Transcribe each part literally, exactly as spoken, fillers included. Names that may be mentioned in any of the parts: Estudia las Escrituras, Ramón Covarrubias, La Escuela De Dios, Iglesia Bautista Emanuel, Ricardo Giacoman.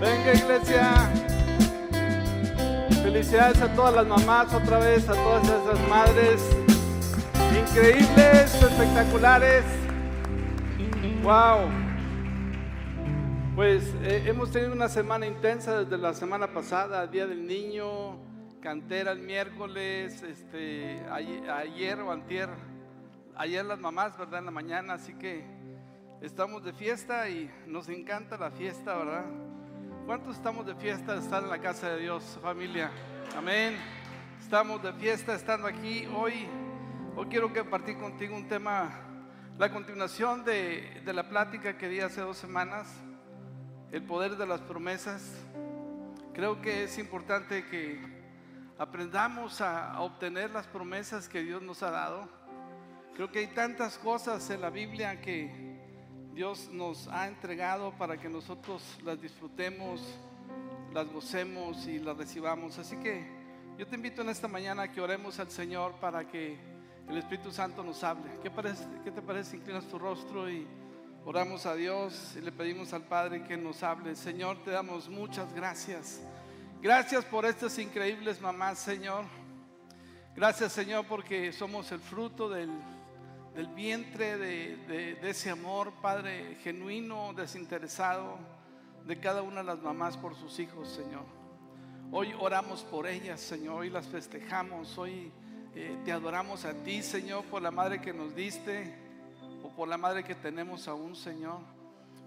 Venga, iglesia. Felicidades a todas las mamás, otra vez a todas esas madres increíbles, espectaculares. Wow. Pues eh, hemos tenido una semana intensa desde la semana pasada, Día del Niño, cantera el miércoles, este, ayer, ayer o antier, ayer las mamás, ¿verdad? En la mañana, así que estamos de fiesta y nos encanta la fiesta, ¿verdad? ¿Cuántos estamos de fiesta de estar en la casa de Dios, familia? Amén. Estamos de fiesta estando aquí hoy. Hoy quiero compartir contigo un tema, la continuación de, de la plática que di hace dos semanas, el poder de las promesas. Creo que es importante que aprendamos a, a obtener las promesas que Dios nos ha dado. Creo que hay tantas cosas en la Biblia que Dios nos ha entregado para que nosotros las disfrutemos, las gocemos y las recibamos. Así que yo te invito en esta mañana a que oremos al Señor para que el Espíritu Santo nos hable. ¿Qué, parece, qué te parece? Inclinas tu rostro y oramos a Dios y le pedimos al Padre que nos hable. Señor, te damos muchas gracias. Gracias por estas increíbles mamás, Señor. Gracias, Señor, porque somos el fruto del del vientre de, de, de ese amor, Padre, genuino, desinteresado de cada una de las mamás por sus hijos, Señor. Hoy oramos por ellas, Señor, hoy las festejamos, hoy eh, te adoramos a ti, Señor, por la madre que nos diste o por la madre que tenemos aún, Señor.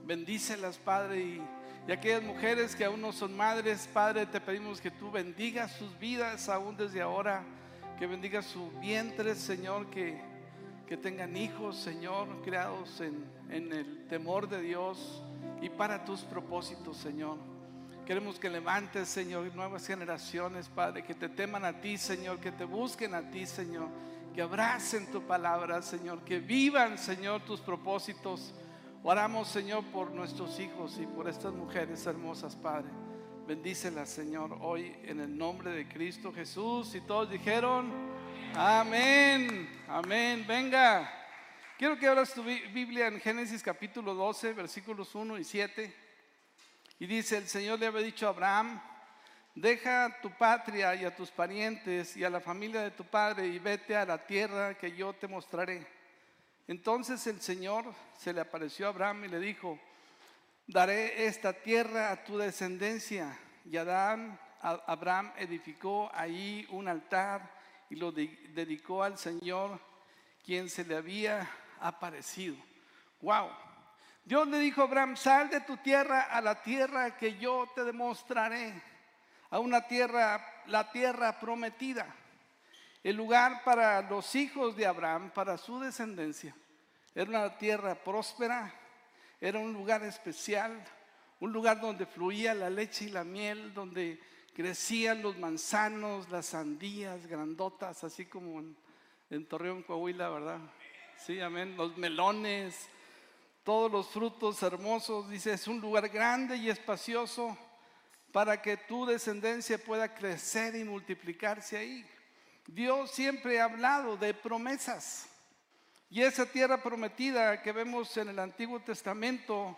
Bendícelas, Padre, y, y aquellas mujeres que aún no son madres, Padre, te pedimos que tú bendigas sus vidas aún desde ahora, que bendigas su vientre, Señor, que Que tengan hijos, Señor, creados en, en el temor de Dios y para tus propósitos, Señor. Queremos que levantes, Señor, nuevas generaciones, Padre, que te teman a ti, Señor, que te busquen a ti, Señor, que abracen tu palabra, Señor, que vivan, Señor, tus propósitos. Oramos, Señor, por nuestros hijos y por estas mujeres hermosas, Padre. Bendícelas, Señor, hoy en el nombre de Cristo Jesús. Y todos dijeron... Amén, amén, venga. Quiero que abras tu Biblia en Génesis capítulo doce, versículos uno y siete. Y dice, el Señor le había dicho a Abraham: deja tu patria y a tus parientes y a la familia de tu padre y vete a la tierra que yo te mostraré. Entonces el Señor se le apareció a Abraham y le dijo: daré esta tierra a tu descendencia. Y Adán, Abraham edificó ahí un altar y lo de, dedicó al Señor, quien se le había aparecido. Wow. Dios le dijo a Abraham: sal de tu tierra a la tierra que yo te demostraré, a una tierra, la tierra prometida, el lugar para los hijos de Abraham, para su descendencia. Era una tierra próspera, era un lugar especial, un lugar donde fluía la leche y la miel, donde crecían los manzanos, las sandías grandotas, así como en, en Torreón, Coahuila, ¿verdad? Sí, amén. Los melones, todos los frutos hermosos. Dice, es un lugar grande y espacioso para que tu descendencia pueda crecer y multiplicarse ahí. Dios siempre ha hablado de promesas. Y esa tierra prometida que vemos en el Antiguo Testamento,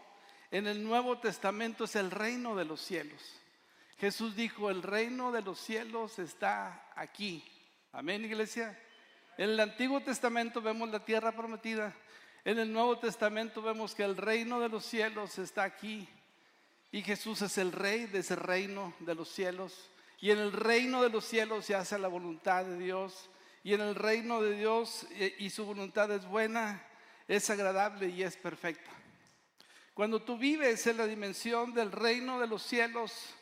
en el Nuevo Testamento, es el reino de los cielos. Jesús dijo: el reino de los cielos está aquí. Amén, iglesia. En el Antiguo Testamento vemos la tierra prometida. En el Nuevo Testamento vemos que el reino de los cielos está aquí. Y Jesús es el rey de ese reino de los cielos. Y en el reino de los cielos se hace la voluntad de Dios. Y en el reino de Dios y su voluntad es buena, es agradable y es perfecta. Cuando tú vives en la dimensión del reino de los cielos,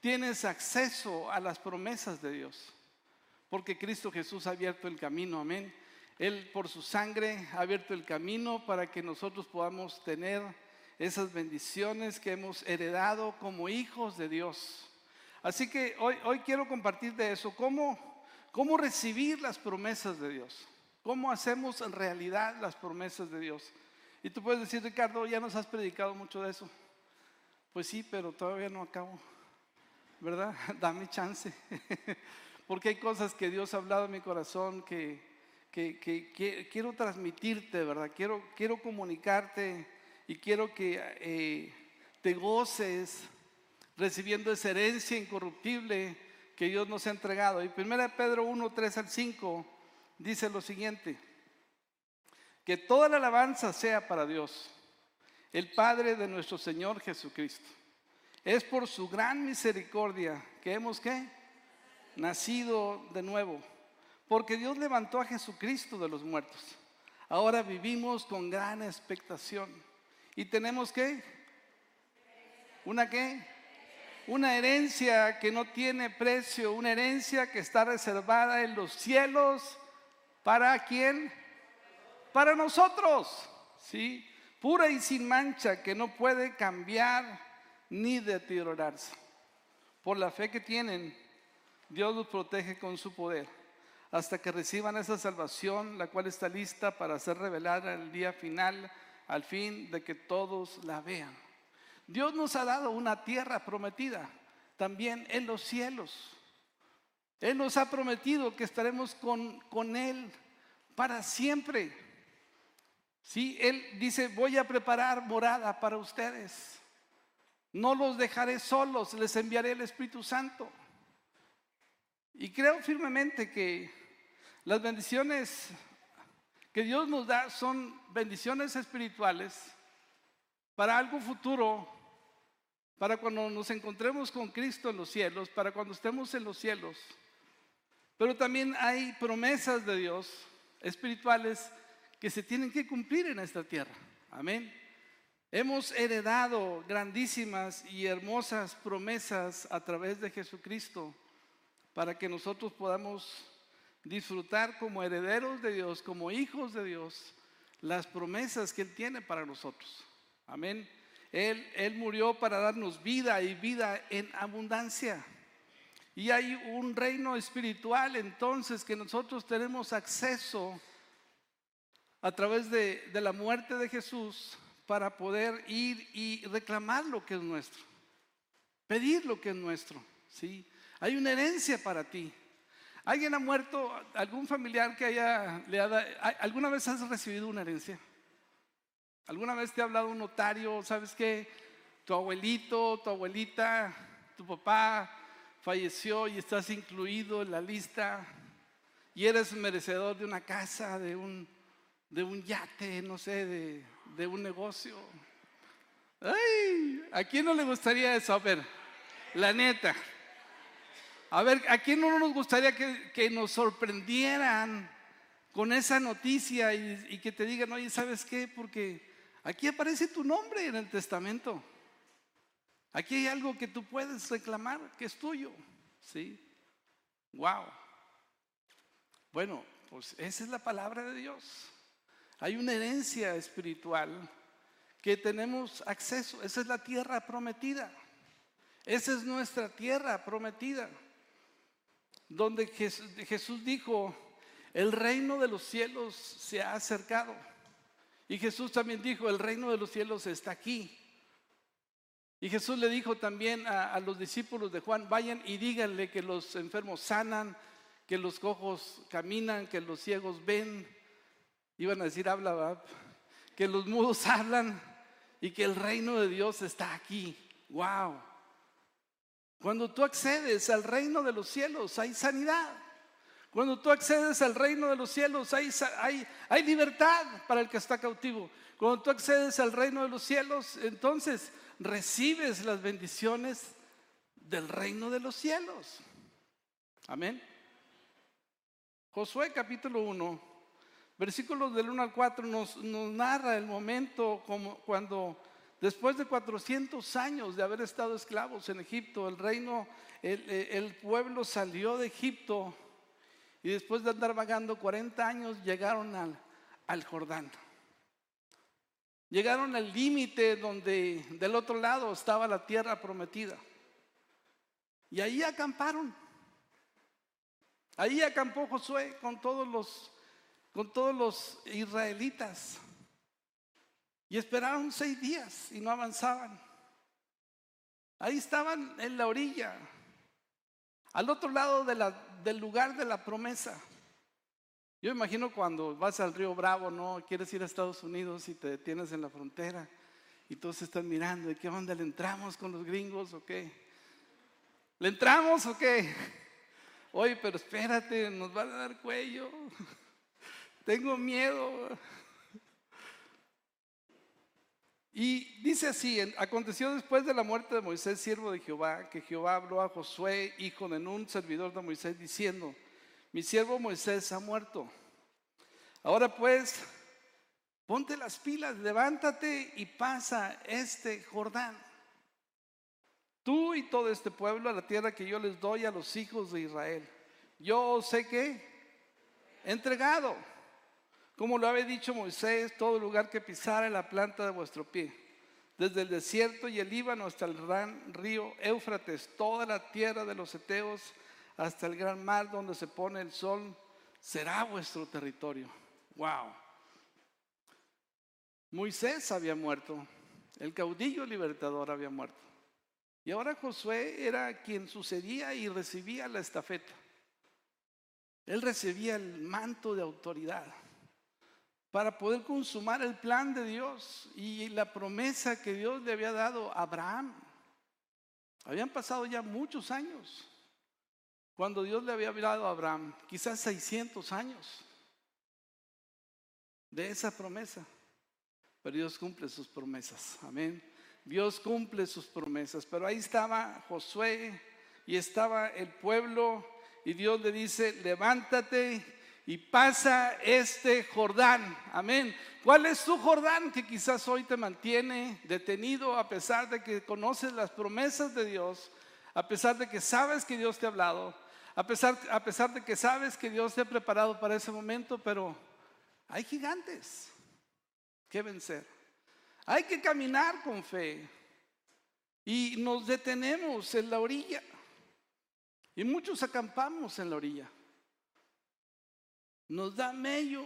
tienes acceso a las promesas de Dios, porque Cristo Jesús ha abierto el camino, amén. Él por su sangre ha abierto el camino para que nosotros podamos tener esas bendiciones que hemos heredado como hijos de Dios. Así que hoy, hoy quiero compartir de eso, cómo, cómo recibir las promesas de Dios, cómo hacemos en realidad las promesas de Dios. Y tú puedes decir: Ricardo, ya nos has predicado mucho de eso. Pues sí, pero todavía no acabo, ¿verdad? Dame chance, porque hay cosas que Dios ha hablado en mi corazón que, que, que, que quiero transmitirte, ¿verdad? Quiero, quiero comunicarte y quiero que eh, te goces recibiendo esa herencia incorruptible que Dios nos ha entregado. Y primera de Pedro uno, tres al cinco dice lo siguiente: que toda la alabanza sea para Dios, el Padre de nuestro Señor Jesucristo. Es por su gran misericordia que hemos ¿qué? nacido de nuevo, porque Dios levantó a Jesucristo de los muertos. Ahora vivimos con gran expectación y tenemos ¿qué? ¿Una qué? Una herencia que no tiene precio, una herencia que está reservada en los cielos. ¿Para quién? Para nosotros, ¿sí? Pura y sin mancha, que no puede cambiar ni deteriorarse. Por la fe que tienen, Dios los protege con su poder, hasta que reciban esa salvación, la cual está lista para ser revelada en el día final, al fin de que todos la vean. Dios nos ha dado una tierra prometida, también en los cielos. Él nos ha prometido que estaremos con, con Él para siempre. Sí, Él dice: voy a preparar morada para ustedes. No los dejaré solos, les enviaré el Espíritu Santo. Y creo firmemente que las bendiciones que Dios nos da son bendiciones espirituales para algo futuro, para cuando nos encontremos con Cristo en los cielos, para cuando estemos en los cielos. Pero también hay promesas de Dios espirituales que se tienen que cumplir en esta tierra. Amén. Hemos heredado grandísimas y hermosas promesas a través de Jesucristo, para que nosotros podamos disfrutar como herederos de Dios, como hijos de Dios, las promesas que Él tiene para nosotros. Amén. Él, Él murió para darnos vida y vida en abundancia. Y hay un reino espiritual entonces que nosotros tenemos acceso a través de, de la muerte de Jesús, para poder ir y reclamar lo que es nuestro, pedir lo que es nuestro, ¿sí? Hay una herencia para ti. ¿Alguien ha muerto? ¿Algún familiar que haya, le haya, alguna vez has recibido una herencia? ¿Alguna vez te ha hablado un notario? ¿Sabes qué? Tu abuelito, tu abuelita, tu papá falleció y estás incluido en la lista, y eres merecedor de una casa, de un, de un yate, no sé, de, de un negocio. ¡Ay! ¿A quién no le gustaría eso? A ver, la neta. A ver, ¿a quién no nos gustaría que, que nos sorprendieran con esa noticia y, y que te digan: oye, ¿sabes qué? Porque aquí aparece tu nombre en el testamento. Aquí hay algo que tú puedes reclamar, que es tuyo. ¿Sí? ¡Wow! Bueno, pues esa es la palabra de Dios. Hay una herencia espiritual que tenemos acceso. Esa es la tierra prometida. Esa es nuestra tierra prometida, donde Jesús dijo: el reino de los cielos se ha acercado. Y Jesús también dijo: el reino de los cielos está aquí. Y Jesús le dijo también a, a los discípulos de Juan: vayan y díganle que los enfermos sanan, que los cojos caminan, que los ciegos ven. Iban a decir habla, ¿verdad? Que los mudos hablan, y que el reino de Dios está aquí. ¡Wow! Cuando tú accedes al reino de los cielos, hay sanidad. Cuando tú accedes al reino de los cielos, hay, hay, hay libertad para el que está cautivo. Cuando tú accedes al reino de los cielos, entonces recibes las bendiciones del reino de los cielos. Amén. Josué capítulo uno, versículos del uno al cuatro nos, nos narra el momento como cuando, después de cuatrocientos años de haber estado esclavos en Egipto, el reino, el, el pueblo salió de Egipto, y después de andar vagando cuarenta años llegaron al, al Jordán. Llegaron al límite donde del otro lado estaba la tierra prometida. Y ahí acamparon. Ahí acampó Josué con todos los, con todos los israelitas. Y esperaron seis días y no avanzaban. Ahí estaban en la orilla, al otro lado de la, del lugar de la promesa. Yo imagino cuando vas al río Bravo, ¿no? Quieres ir a Estados Unidos y te detienes en la frontera, y todos están mirando: ¿de qué onda? ¿Le entramos con los gringos o qué? ¿Le entramos o qué? Oye, pero espérate, nos van a dar cuello. Tengo miedo. Y dice así: aconteció después de la muerte de Moisés, siervo de Jehová, que Jehová habló a Josué, hijo de Nun, servidor de Moisés, diciendo: mi siervo Moisés ha muerto. Ahora pues, ponte las pilas, levántate y pasa este Jordán, tú y todo este pueblo, a la tierra que yo les doy a los hijos de Israel. Yo sé que he entregado, como lo había dicho Moisés, todo lugar que pisara en la planta de vuestro pie, desde el desierto y el Líbano hasta el gran río Éufrates, toda la tierra de los heteos hasta el gran mar donde se pone el sol, será vuestro territorio. Wow. Moisés había muerto, el caudillo libertador había muerto, y ahora Josué era quien sucedía y recibía la estafeta. Él recibía el manto de autoridad para poder consumar el plan de Dios y la promesa que Dios le había dado a Abraham. Habían pasado ya muchos años cuando Dios le había hablado a Abraham, quizás seiscientos años de esa promesa. Pero Dios cumple sus promesas, amén. Dios cumple sus promesas. Pero ahí estaba Josué y estaba el pueblo, y Dios le dice: levántate y pasa este Jordán, amén. ¿Cuál es tu Jordán que quizás hoy te mantiene detenido, a pesar de que conoces las promesas de Dios, a pesar de que sabes que Dios te ha hablado, a pesar, a pesar de que sabes que Dios te ha preparado para ese momento? Pero hay gigantes que vencer, hay que caminar con fe, y nos detenemos en la orilla, y muchos acampamos en la orilla. Nos da miedo,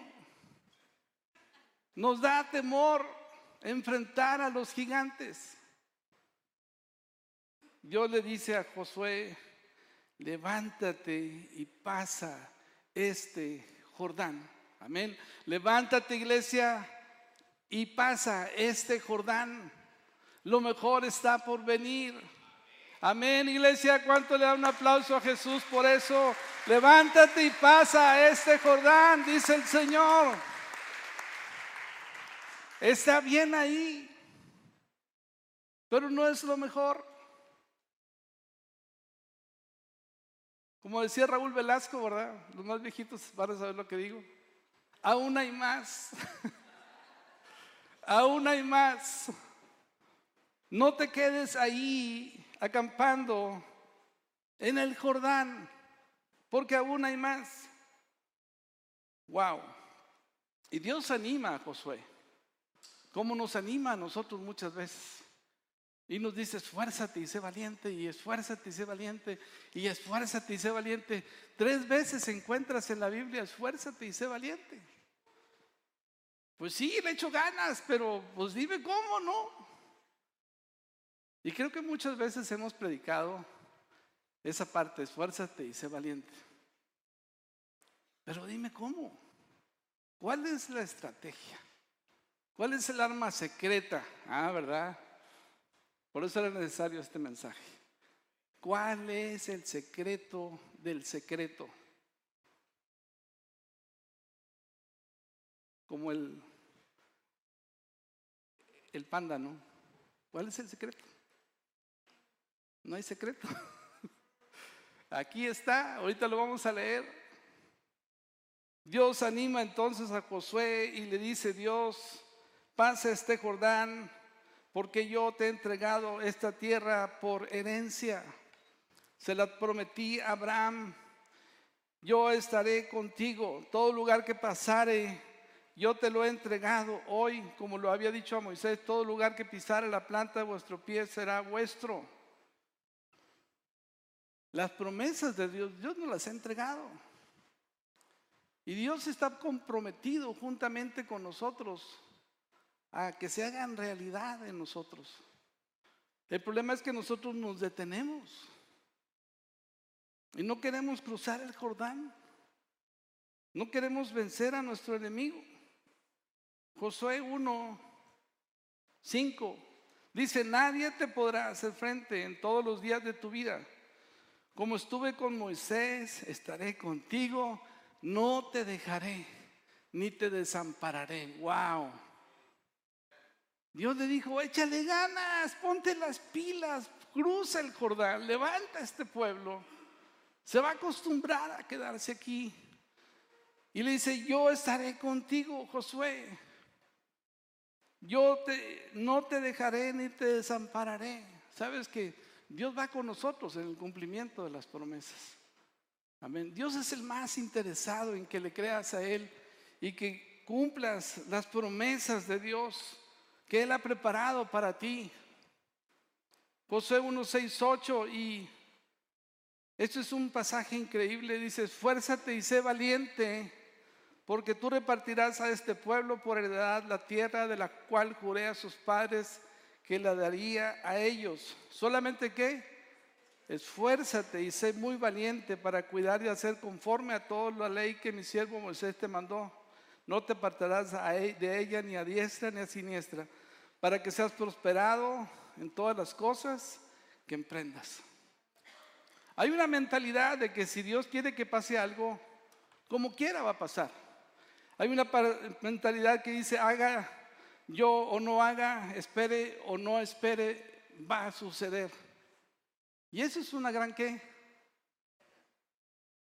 nos da temor enfrentar a los gigantes. Dios le dice a Josué: levántate y pasa este Jordán. Amén. Levántate, iglesia, y pasa este Jordán. Lo mejor está por venir. Amén, iglesia. ¿Cuánto le da un aplauso a Jesús por eso? Levántate y pasa este Jordán, dice el Señor. Está bien ahí, pero no es lo mejor. Como decía Raúl Velasco, ¿verdad? Los más viejitos van a saber lo que digo. Aún hay más. Aún hay más. No te quedes ahí acampando en el Jordán, porque aún hay más. Wow. Y Dios anima a Josué, como nos anima a nosotros muchas veces, y nos dice: esfuérzate y sé valiente, y esfuérzate y sé valiente, y esfuérzate y sé valiente. Tres veces encuentras en la Biblia: esfuérzate y sé valiente. Pues sí, le echo ganas, pero pues dime cómo, ¿no? Y creo que muchas veces hemos predicado esa parte: esfuérzate y sé valiente. Pero dime cómo. ¿Cuál es la estrategia? ¿Cuál es el arma secreta? Ah, ¿verdad? Por eso era necesario este mensaje. ¿Cuál es el secreto del secreto? Como el, el panda, ¿no? ¿Cuál es el secreto? No hay secreto. Aquí está, ahorita lo vamos a leer. Dios anima entonces a Josué y le dice: Dios, pasa este Jordán, porque yo te he entregado esta tierra por herencia. Se la prometí a Abraham. Yo estaré contigo, todo lugar que pasare yo te lo he entregado hoy, como lo había dicho a Moisés. Todo lugar que pisare la planta de vuestro pie será vuestro. Las promesas de Dios, Dios nos las ha entregado. Y Dios está comprometido juntamente con nosotros a que se hagan realidad en nosotros. El problema es que nosotros nos detenemos y no queremos cruzar el Jordán. No queremos vencer a nuestro enemigo. Josué uno, cinco dice: nadie te podrá hacer frente en todos los días de tu vida, Como estuve con Moisés, estaré contigo, no te dejaré, ni te desampararé. Wow. Dios le dijo, échale ganas, ponte las pilas, cruza el Jordán, levanta este pueblo. Se va a acostumbrar a quedarse aquí. Y le dice, yo estaré contigo, Josué. Yo te, no te dejaré ni te desampararé. Sabes que Dios va con nosotros en el cumplimiento de las promesas. Amén. Dios es el más interesado en que le creas a Él y que cumplas las promesas de Dios que Él ha preparado para ti. Josué uno, seis, ocho. Y esto es un pasaje increíble. Dice, esfuérzate y sé valiente, porque tú repartirás a este pueblo por heredad la tierra de la cual juré a sus padres que la daría a ellos. ¿Solamente qué? Esfuérzate y sé muy valiente para cuidar y hacer conforme a toda la ley que mi siervo Moisés te mandó. No te apartarás de ella ni a diestra ni a siniestra, para que seas prosperado en todas las cosas que emprendas. Hay una mentalidad de que si Dios quiere que pase algo, como quiera va a pasar. Hay una mentalidad que dice, haga yo o no haga, espere o no espere, va a suceder. Y eso es una gran ¿qué?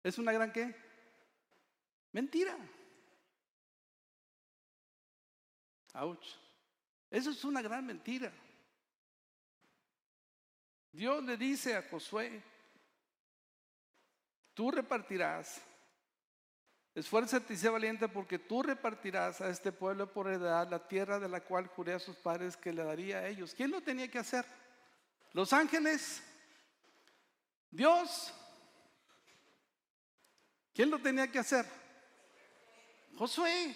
¿Es una gran qué? Mentira. Ouch. Eso es una gran mentira. Dios le dice a Josué, tú repartirás, esfuérzate y sé valiente, porque tú repartirás a este pueblo por heredad la tierra de la cual juré a sus padres que le daría a ellos. ¿Quién lo tenía que hacer? ¿Los ángeles? ¿Dios? ¿Quién lo tenía que hacer? Josué.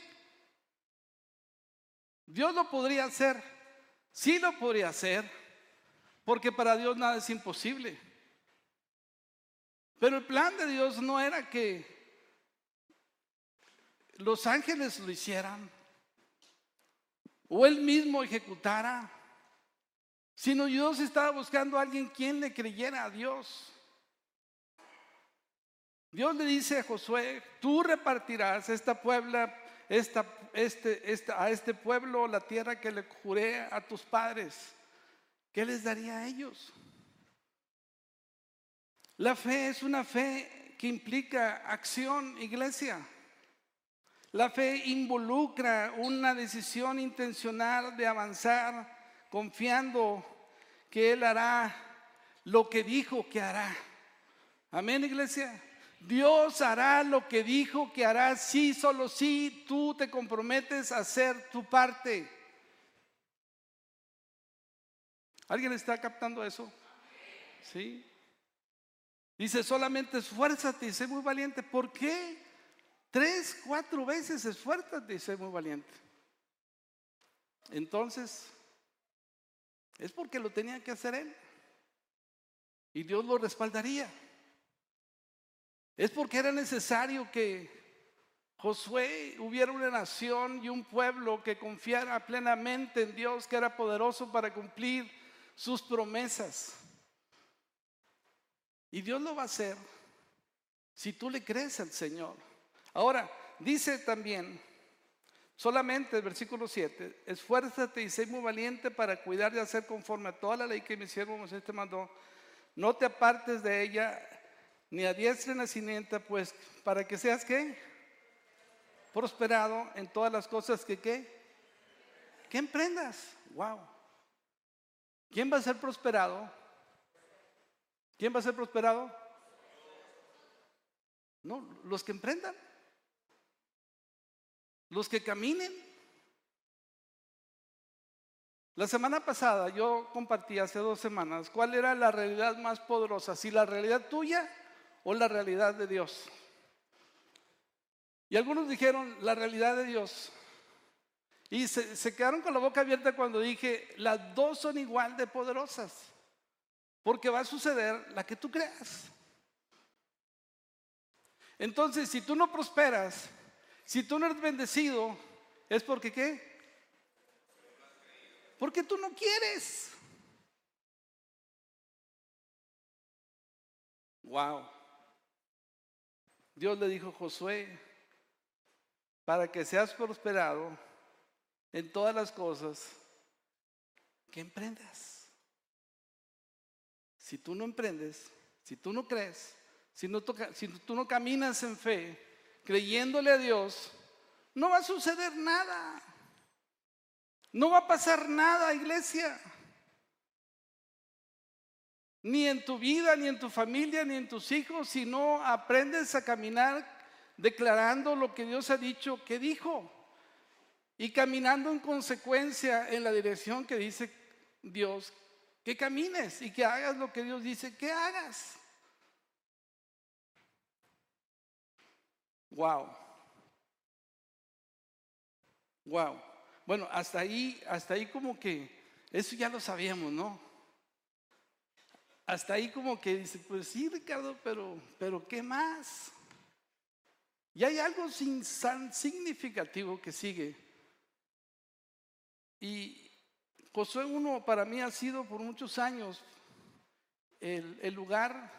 Dios lo podría hacer, sí lo podría hacer, porque para Dios nada es imposible. Pero el plan de Dios no era que los ángeles lo hicieran o él mismo ejecutara, sino Dios estaba buscando a alguien quien le creyera a Dios. Dios le dice a Josué, tú repartirás esta puebla, esta, este, esta, a este pueblo la tierra que le juré a tus padres. ¿Qué les daría a ellos? La fe es una fe que implica acción, iglesia. La fe involucra una decisión intencional de avanzar confiando que Él hará lo que dijo que hará. Amén, iglesia. Dios hará lo que dijo que hará, sí, solo sí, tú te comprometes a hacer tu parte. ¿Alguien está captando eso? Sí. Dice, solamente esfuérzate y sé muy valiente. ¿Por qué? Tres, cuatro veces esfuérzate y sé muy valiente. Entonces, es porque lo tenía que hacer él. Y Dios lo respaldaría. Es porque era necesario que Josué hubiera una nación y un pueblo que confiara plenamente en Dios, que era poderoso para cumplir sus promesas. Y Dios lo va a hacer si tú le crees al Señor. Ahora, dice también, solamente el versículo siete, esfuérzate y sé muy valiente para cuidar y hacer conforme a toda la ley que mi siervo Moisés te mandó. No te apartes de ella, ni a diestra ni a siniestra, pues, para que seas, ¿qué? Prosperado en todas las cosas que, ¿qué? Que emprendas. Wow. ¿Quién va a ser prosperado? ¿Quién va a ser prosperado? No, los que emprendan. Los que caminen. La semana pasada yo compartí hace dos semanas cuál era la realidad más poderosa, si la realidad tuya o la realidad de Dios. Y algunos dijeron la realidad de Dios. Y se, se quedaron con la boca abierta cuando dije las dos son igual de poderosas, porque va a suceder la que tú creas. Entonces, si tú no prosperas, si tú no eres bendecido, ¿es porque qué? Porque tú no quieres. Wow. Dios le dijo a Josué, para que seas prosperado en todas las cosas que emprendas. Si tú no emprendes, si tú no crees, si, no toca, si tú no caminas en fe, creyéndole a Dios, no va a suceder nada. No va a pasar nada, iglesia. Ni en tu vida, ni en tu familia, ni en tus hijos, si no aprendes a caminar declarando lo que Dios ha dicho que dijo y caminando en consecuencia en la dirección que dice Dios que camines y que hagas lo que Dios dice que hagas. Wow. Wow. Bueno, hasta ahí, hasta ahí como que eso ya lo sabíamos, ¿no? Hasta ahí como que dice, pues sí, Ricardo, pero, pero ¿qué más? Y hay algo sin, tan significativo que sigue. Y Josué uno para mí ha sido por muchos años el, el lugar,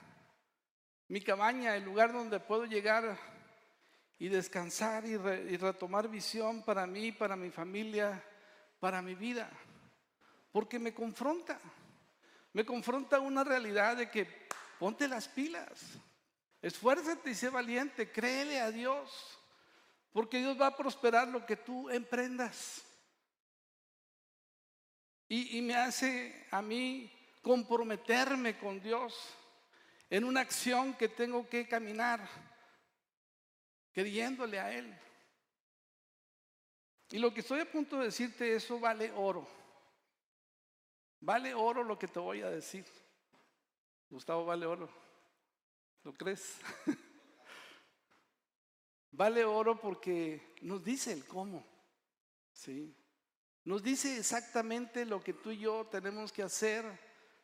mi cabaña, el lugar donde puedo llegar y descansar y, re, y retomar visión para mí, para mi familia, para mi vida. Porque me confronta, me confronta una realidad de que ponte las pilas. Esfuérzate y sé valiente, créele a Dios, porque Dios va a prosperar lo que tú emprendas. Y, y me hace a mí comprometerme con Dios en una acción que tengo que caminar, creyéndole a Él. Y lo que estoy a punto de decirte, eso vale oro. Vale oro lo que te voy a decir. Gustavo, vale oro. ¿Lo crees? Vale oro porque nos dice el cómo, ¿sí? Nos dice exactamente lo que tú y yo tenemos que hacer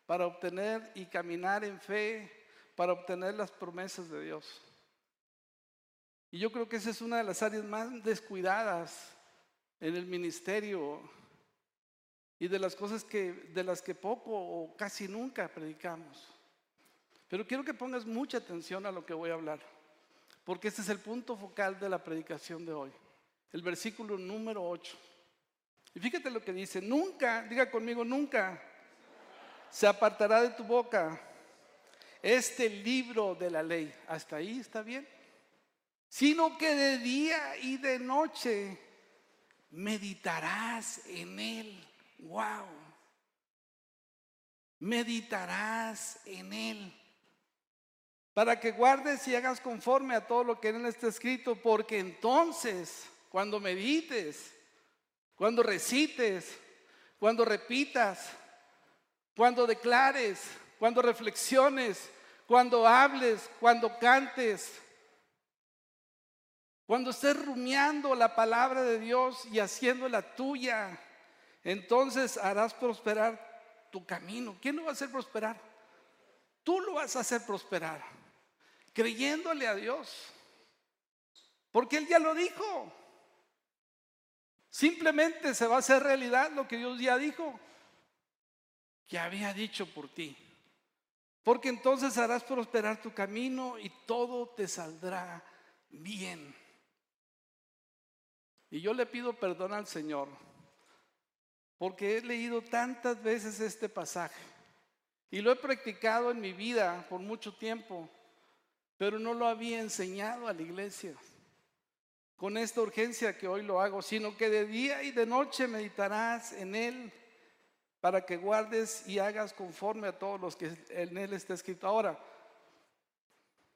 para obtener y caminar en fe, para obtener las promesas de Dios. Y yo creo que esa es una de las áreas más descuidadas en el ministerio y de las cosas que, de las que poco o casi nunca predicamos. Pero quiero que pongas mucha atención a lo que voy a hablar, porque este es el punto focal de la predicación de hoy, el versículo número ocho. Y fíjate lo que dice: nunca, diga conmigo, nunca se apartará de tu boca este libro de la ley. Hasta ahí está bien. Sino que de día y de noche meditarás en él. Wow. Meditarás en él, para que guardes y hagas conforme a todo lo que en él está escrito, porque entonces, cuando medites, cuando recites, cuando repitas, cuando declares, cuando reflexiones, cuando hables, cuando cantes, cuando estés rumiando la palabra de Dios y haciéndola tuya, entonces harás prosperar tu camino. ¿Quién lo va a hacer prosperar? Tú lo vas a hacer prosperar. Creyéndole a Dios, porque Él ya lo dijo. Simplemente se va a hacer realidad lo que Dios ya dijo, que había dicho por ti, porque entonces harás prosperar tu camino y todo te saldrá bien. Y yo le pido perdón al Señor, porque he leído tantas veces este pasaje y lo he practicado en mi vida por mucho tiempo, pero no lo había enseñado a la iglesia con esta urgencia que hoy lo hago, sino que de día y de noche meditarás en él, para que guardes y hagas conforme a todos los que en él está escrito. Ahora,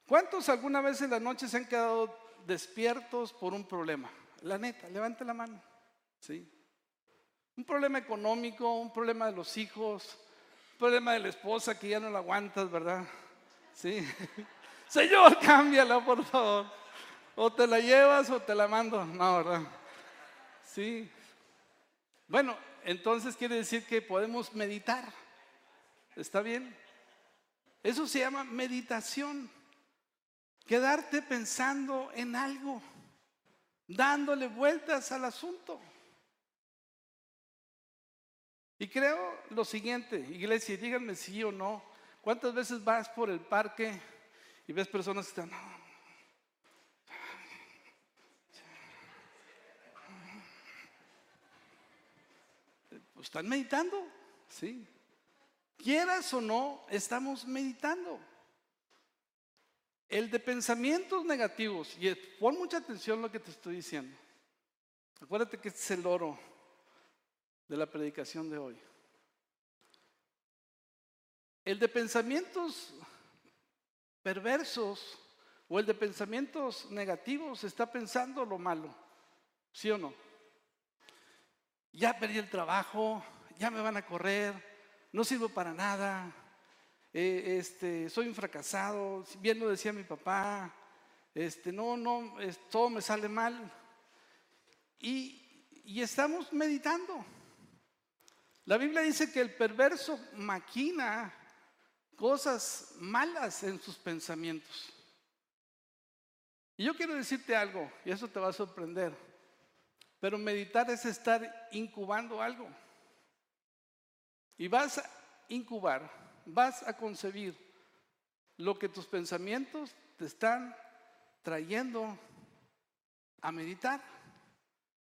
¿cuántos alguna vez en la noche se han quedado despiertos por un problema? La neta, levante la mano, ¿sí? Un problema económico, un problema de los hijos, un problema de la esposa que ya no la aguantas, ¿verdad? Sí. Señor, cámbiala, por favor. O te la llevas o te la mando. No, ¿verdad? Sí. Bueno, entonces quiere decir que podemos meditar. ¿Está bien? Eso se llama meditación. Quedarte pensando en algo, dándole vueltas al asunto. Y creo lo siguiente, iglesia, díganme sí o no. ¿Cuántas veces vas por el parque Y ves personas que están... Están meditando, ¿sí? Quieras o no, estamos meditando. El de pensamientos negativos, y pon mucha atención a lo que te estoy diciendo. Acuérdate que este es el oro de la predicación de hoy. El de pensamientos perversos o el de pensamientos negativos está pensando lo malo, ¿sí o no? Ya perdí el trabajo, ya me van a correr, no sirvo para nada, eh, este, soy un fracasado, bien lo decía mi papá, este, no, no, es, todo me sale mal. Y, y estamos meditando. La Biblia dice que el perverso maquina cosas malas en sus pensamientos. Y yo quiero decirte algo, y eso te va a sorprender. Pero meditar es estar incubando algo. Y vas a incubar, vas a concebir lo que tus pensamientos te están trayendo a meditar.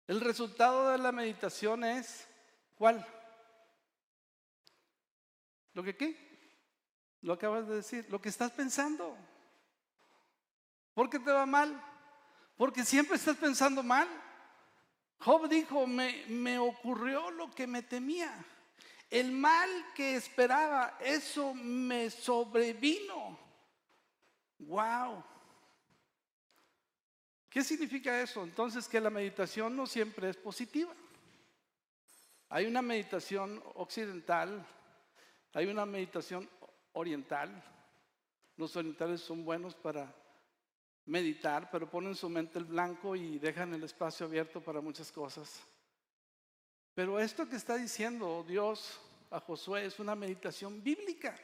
El resultado de la meditación es, ¿cuál? ¿Lo que qué? Lo acabas de decir, lo que estás pensando. ¿Por qué te va mal? Porque siempre estás pensando mal. Job dijo, me, me ocurrió lo que me temía. El mal que esperaba, eso me sobrevino. ¡Wow! ¿Qué significa eso? Entonces, que la meditación no siempre es positiva. Hay una meditación occidental, hay una meditación oriental. Los orientales son buenos para meditar, pero ponen su mente el blanco y dejan el espacio abierto para muchas cosas. Pero esto que está diciendo Dios a Josué es una meditación bíblica.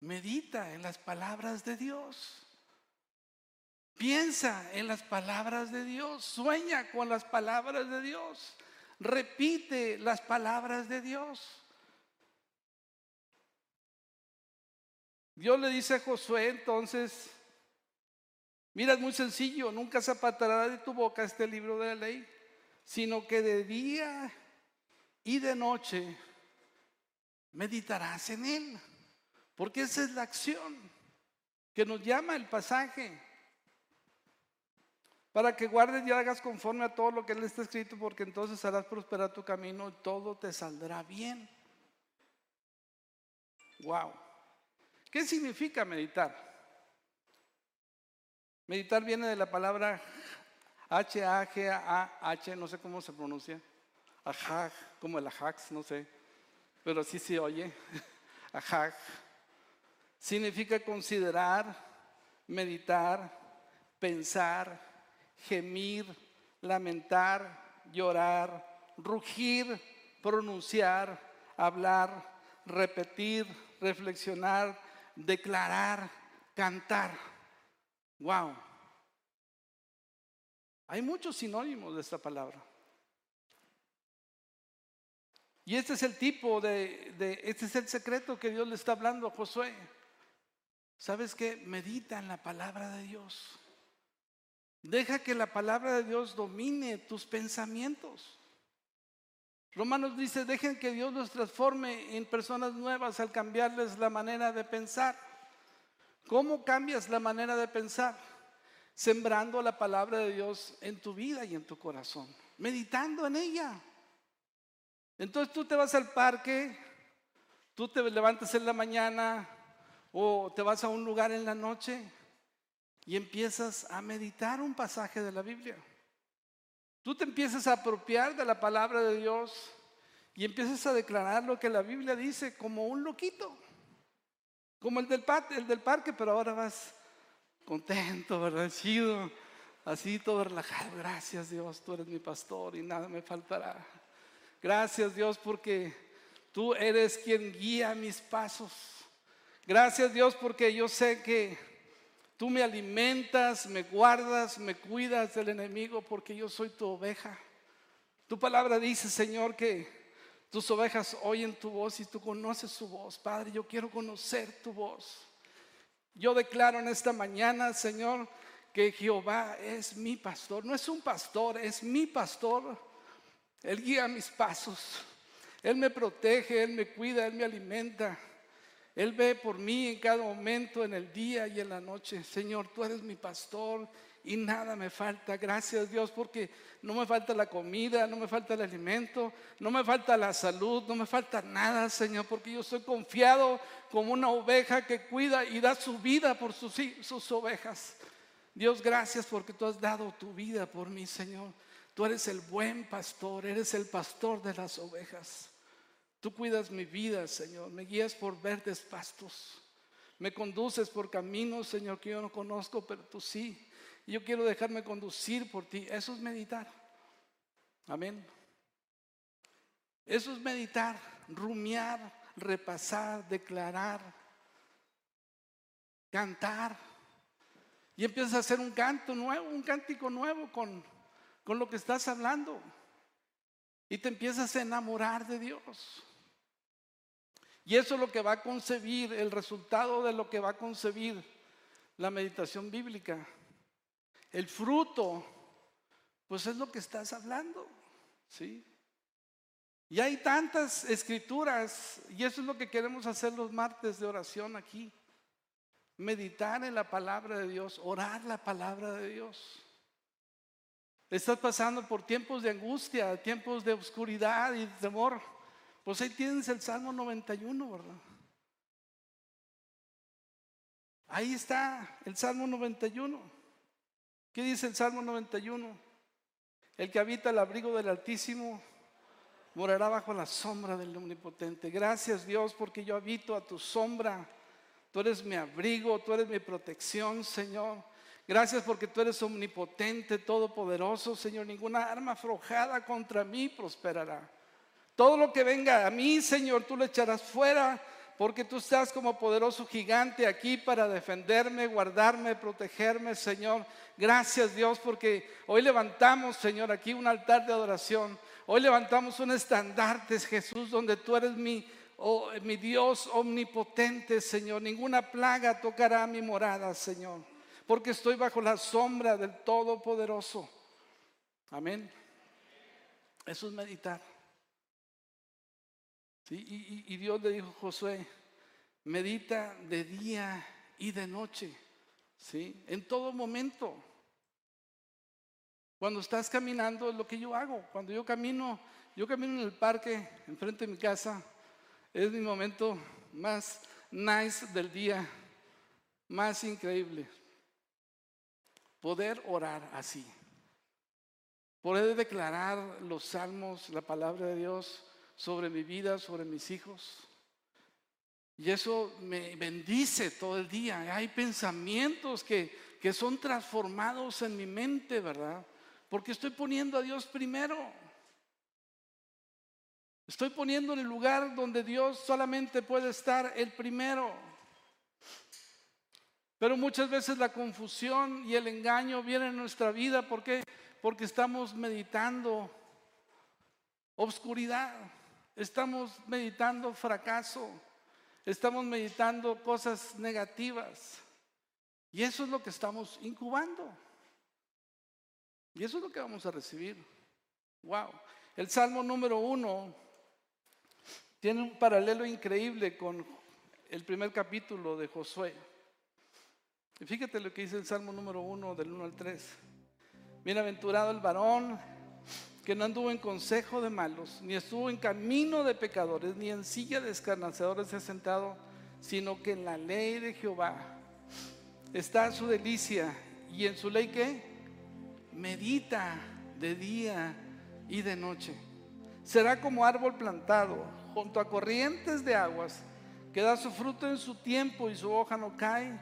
Medita en las palabras de Dios. Piensa en las palabras de Dios. Sueña con las palabras de Dios. Repite las palabras de Dios. Dios le dice a Josué entonces... Mira, es muy sencillo, nunca se apartará de tu boca este libro de la ley, sino que de día y de noche meditarás en él, porque esa es la acción que nos llama el pasaje, para que guardes y hagas conforme a todo lo que él está escrito, porque entonces harás prosperar tu camino y todo te saldrá bien. Wow. ¿Qué significa meditar? Meditar viene de la palabra H A G A H, no sé cómo se pronuncia, ajaj, como el ajax, no sé, pero así se oye, ajaj. Significa considerar, meditar, pensar, gemir, lamentar, llorar, rugir, pronunciar, hablar, repetir, reflexionar, declarar, cantar. Wow, hay muchos sinónimos de esta palabra. Y este es el tipo de, de, este es el secreto que Dios le está hablando a Josué. ¿Sabes qué? Medita en la palabra de Dios. Deja que la palabra de Dios domine tus pensamientos. Romanos dice, dejen que Dios los transforme en personas nuevas al cambiarles la manera de pensar. ¿Cómo cambias la manera de pensar? Sembrando la palabra de Dios en tu vida y en tu corazón, meditando en ella. Entonces tú te vas al parque, tú te levantas en la mañana o te vas a un lugar en la noche y empiezas a meditar un pasaje de la Biblia. Tú te empiezas a apropiar de la palabra de Dios y empiezas a declarar lo que la Biblia dice como un loquito. Como el del, el del parque, pero ahora vas contento, ¿verdad? Chido, así todo relajado. Gracias Dios, tú eres mi pastor y nada me faltará. Gracias Dios porque tú eres quien guía mis pasos. Gracias Dios porque yo sé que tú me alimentas, me guardas, me cuidas del enemigo porque yo soy tu oveja. Tu palabra dice, Señor, que... tus ovejas oyen tu voz y tú conoces su voz. Padre, yo quiero conocer tu voz. Yo declaro en esta mañana, Señor, que Jehová es mi pastor. No es un pastor, es mi pastor. Él guía mis pasos. Él me protege, Él me cuida, Él me alimenta. Él ve por mí en cada momento, en el día y en la noche. Señor, tú eres mi pastor y nada me falta. Gracias, Dios, porque no me falta la comida, no me falta el alimento, no me falta la salud, no me falta nada, Señor, porque yo soy confiado como una oveja que cuida y da su vida por sus, sus ovejas. Dios, gracias porque tú has dado tu vida por mí, Señor. Tú eres el buen pastor, eres el pastor de las ovejas. Tú cuidas mi vida, Señor, me guías por verdes pastos, me conduces por caminos, Señor, que yo no conozco, pero tú sí. Y yo quiero dejarme conducir por ti. Eso es meditar. Amén. Eso es meditar, rumiar, repasar, declarar, cantar. Y empiezas a hacer un canto nuevo, un cántico nuevo con, con lo que estás hablando. Y te empiezas a enamorar de Dios. Y eso es lo que va a concebir, el resultado de lo que va a concebir la meditación bíblica. El fruto, pues es lo que estás hablando, ¿sí? Y hay tantas escrituras, y eso es lo que queremos hacer los martes de oración aquí. Meditar en la palabra de Dios, orar la palabra de Dios. Estás pasando por tiempos de angustia, tiempos de oscuridad y de temor. Pues ahí tienes el Salmo noventa y uno, ¿verdad? Ahí está el Salmo noventa y uno. ¿Qué dice el Salmo noventa y uno? El que habita el abrigo del Altísimo morará bajo la sombra del Omnipotente. Gracias, Dios, porque yo habito a tu sombra. Tú eres mi abrigo, tú eres mi protección, Señor. Gracias porque tú eres omnipotente, todopoderoso, Señor. Ninguna arma forjada contra mí prosperará. Todo lo que venga a mí, Señor, tú lo echarás fuera, porque tú estás como poderoso gigante aquí para defenderme, guardarme, protegerme, Señor. Gracias, Dios, porque hoy levantamos, Señor, aquí un altar de adoración. Hoy levantamos un estandarte, Jesús, donde tú eres mi oh, mi Dios omnipotente, Señor. Ninguna plaga tocará mi morada, Señor, porque estoy bajo la sombra del Todopoderoso. Amén. Eso es meditar. Sí, y, y Dios le dijo a Josué: medita de día y de noche, ¿sí? En todo momento. Cuando estás caminando, es lo que yo hago. Cuando yo camino, yo camino en el parque, enfrente de mi casa. Es mi momento más nice del día, más increíble. Poder orar así, poder declarar los salmos, la palabra de Dios sobre mi vida, sobre mis hijos. Y eso me bendice todo el día. Hay pensamientos que, que son transformados en mi mente, ¿verdad? Porque estoy poniendo a Dios primero. Estoy poniendo en el lugar donde Dios solamente puede estar, el primero. Pero muchas veces la confusión y el engaño vienen en nuestra vida. ¿Por qué? Porque estamos meditando obscuridad, estamos meditando fracaso, estamos meditando cosas negativas. Y eso es lo que estamos incubando. Y eso es lo que vamos a recibir. Wow. El Salmo número uno tiene un paralelo increíble con el primer capítulo de Josué. Y fíjate lo que dice el Salmo número uno del uno al tres. Bienaventurado el varón que no anduvo en consejo de malos, ni estuvo en camino de pecadores, ni en silla de escarnecedores se ha sentado, sino que en la ley de Jehová está su delicia, y en su ley ¿qué? Medita de día y de noche. Será como árbol plantado junto a corrientes de aguas, que da su fruto en su tiempo y su hoja no cae,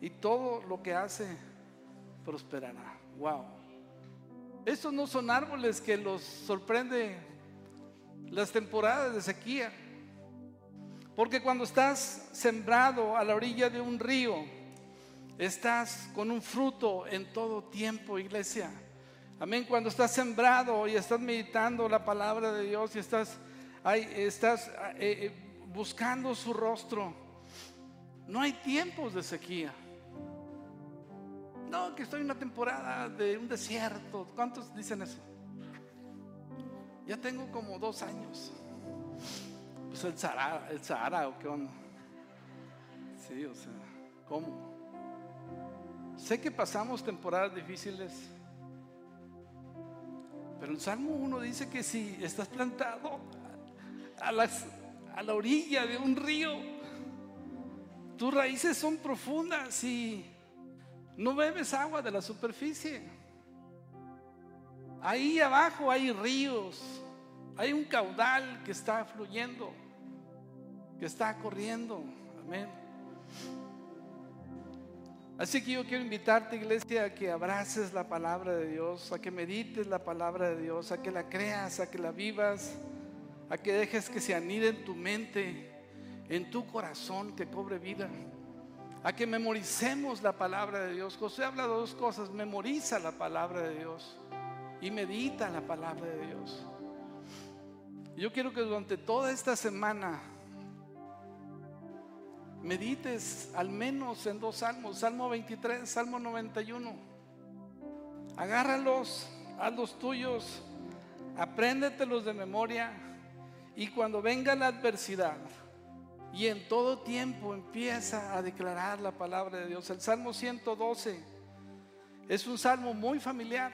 y todo lo que hace prosperará. Wow. Estos no son árboles que los sorprende las temporadas de sequía, porque cuando estás sembrado a la orilla de un río, estás con un fruto en todo tiempo, iglesia. Amén. Cuando estás sembrado y estás meditando la palabra de Dios y estás, ay, estás eh, buscando su rostro, No hay tiempos de sequía. No, que estoy en una temporada de un desierto. ¿Cuántos dicen eso? Ya tengo como dos años. Pues el Sahara, el Sahara, ¿o qué onda? Sí, o sea, ¿cómo? Sé que pasamos temporadas difíciles, pero el Salmo uno dice que si estás plantado a, las, a la orilla de un río, tus raíces son profundas y no bebes agua de la superficie. Ahí abajo hay ríos, hay un caudal que está fluyendo, que está corriendo. Amén. Así que yo quiero invitarte, iglesia, a que abraces la palabra de Dios, a que medites la palabra de Dios, a que la creas, a que la vivas, a que dejes que se anide en tu mente, en tu corazón, que cobre vida, a que memoricemos la palabra de Dios. José habla de dos cosas: memoriza la palabra de Dios y medita la palabra de Dios. Yo quiero que durante toda esta semana medites al menos en dos salmos: Salmo veintitrés, Salmo noventa y uno. Agárralos, hazlos tuyos, apréndetelos de memoria, y cuando venga la adversidad y en todo tiempo empieza a declarar la palabra de Dios. El Salmo ciento doce es un salmo muy familiar.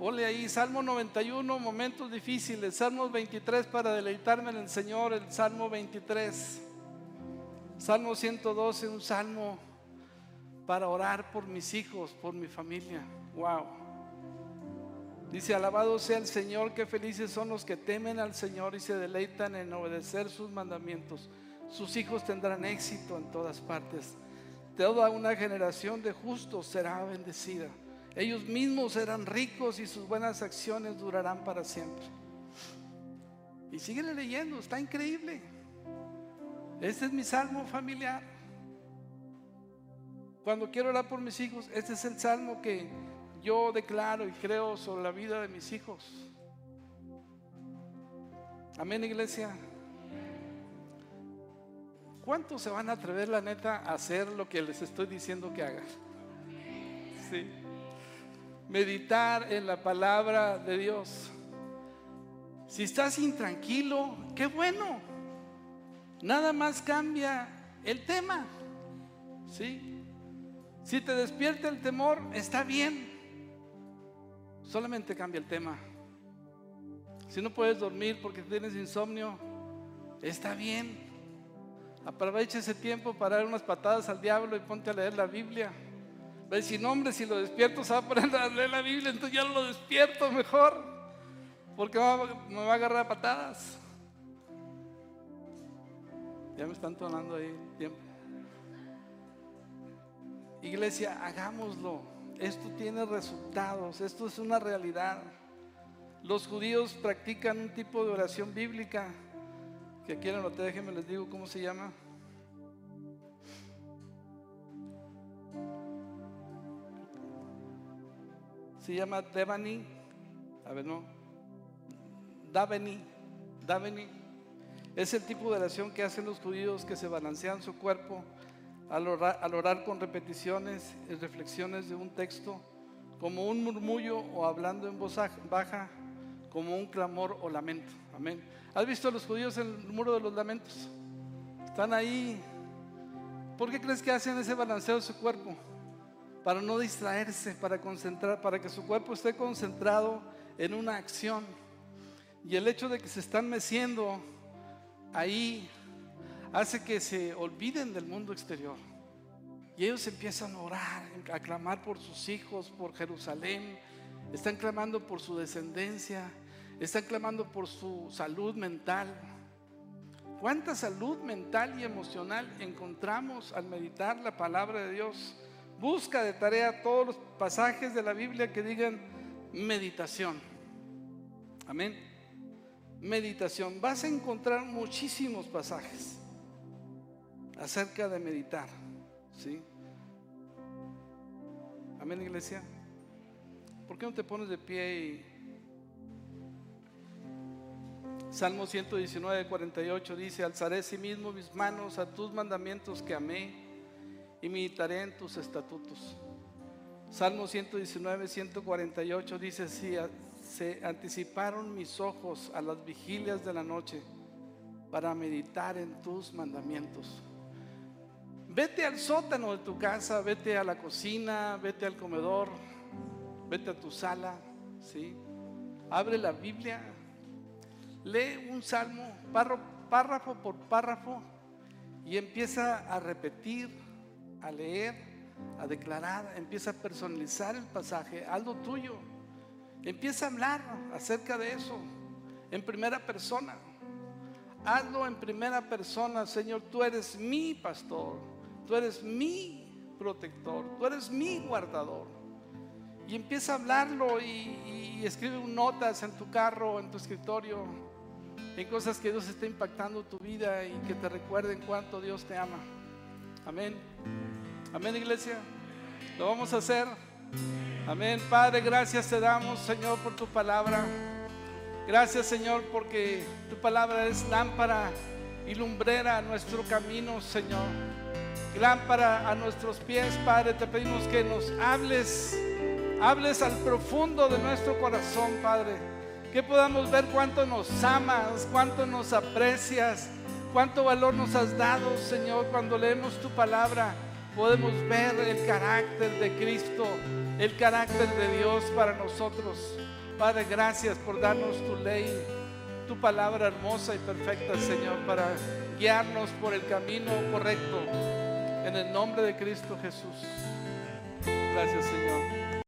Ole ahí, Salmo noventa y uno, momentos difíciles. Salmo veintitrés, para deleitarme en el Señor. El Salmo veintitrés. Salmo ciento doce, un salmo para orar por mis hijos, por mi familia. Wow. Dice: alabado sea el Señor, que felices son los que temen al Señor y se deleitan en obedecer sus mandamientos. Sus hijos tendrán éxito en todas partes. Toda una generación de justos será bendecida. Ellos mismos serán ricos y sus buenas acciones durarán para siempre. Y síguele leyendo, está increíble. Este es mi salmo familiar. Cuando quiero orar por mis hijos, este es el salmo que yo declaro y creo sobre la vida de mis hijos. Amén, iglesia. ¿Cuántos se van a atrever, la neta, a hacer lo que les estoy diciendo que hagan? Sí. Meditar en la palabra de Dios. Si estás intranquilo, qué bueno. Nada más cambia el tema. ¿Sí? Si te despierta el temor, está bien. Solamente cambia el tema. Si no puedes dormir porque tienes insomnio, está bien. Aprovecha ese tiempo para dar unas patadas al diablo y ponte a leer la Biblia. Va a decir: no, hombre, si lo despierto se va a poner a leer la Biblia, entonces ya lo despierto mejor, porque me va a agarrar a patadas. Ya me están tomando ahí tiempo. Iglesia, hagámoslo. Esto tiene resultados, esto es una realidad. Los judíos practican un tipo de oración bíblica, que aquí en el hotel, déjenme les digo cómo se llama. Se llama Devani, a ver, no, Daveni, Daveni. Es el tipo de oración que hacen los judíos, que se balancean su cuerpo al orar, al orar con repeticiones y reflexiones de un texto, como un murmullo o hablando en voz baja, como un clamor o lamento. Amén. ¿Has visto a los judíos en el muro de los lamentos? Están ahí. ¿Por qué crees que hacen ese balanceo de su cuerpo? Para no distraerse, para concentrar, para que su cuerpo esté concentrado en una acción. Y el hecho de que se están meciendo ahí hace que se olviden del mundo exterior. Y ellos empiezan a orar, a clamar por sus hijos, por Jerusalén. Están clamando por su descendencia, están clamando por su salud mental. ¿Cuánta salud mental y emocional encontramos al meditar la palabra de Dios? Busca de tarea todos los pasajes de la Biblia que digan meditación. Amén. Meditación. Vas a encontrar muchísimos pasajes acerca de meditar. ¿Sí? Amén, iglesia. ¿Por qué no te pones de pie y Salmo ciento diecinueve, cuarenta y ocho dice: alzaré sí mismo mis manos a tus mandamientos que amé, y meditaré en tus estatutos. Salmo ciento diecinueve, ciento cuarenta y ocho dice: sí, se anticiparon mis ojos a las vigilias de la noche para meditar en tus mandamientos. Vete al sótano de tu casa, vete a la cocina, vete al comedor, vete a tu sala, ¿sí? Abre la Biblia, lee un salmo, párrafo por párrafo, y empieza a repetir, a leer, a declarar, empieza a personalizar el pasaje, algo tuyo. Empieza a hablar acerca de eso en primera persona. Hazlo en primera persona. Señor, tú eres mi pastor, tú eres mi protector, tú eres mi guardador. Y empieza a hablarlo y, y escribe notas en tu carro, en tu escritorio, en cosas que Dios está impactando tu vida y que te recuerden cuánto Dios te ama. Amén. Amén, iglesia. Lo vamos a hacer. Amén. Padre, gracias te damos, Señor, por tu palabra. Gracias, Señor, porque tu palabra es lámpara y lumbrera a nuestro camino, Señor, lámpara a nuestros pies. Padre, te pedimos que nos hables, hables al profundo de nuestro corazón, Padre, que podamos ver cuánto nos amas, cuánto nos aprecias, cuánto valor nos has dado, Señor. Cuando leemos tu palabra podemos ver el carácter de Cristo, el carácter de Dios para nosotros. Padre, gracias por darnos tu ley, tu palabra hermosa y perfecta, Señor, para guiarnos por el camino correcto. En el nombre de Cristo Jesús. Gracias, Señor.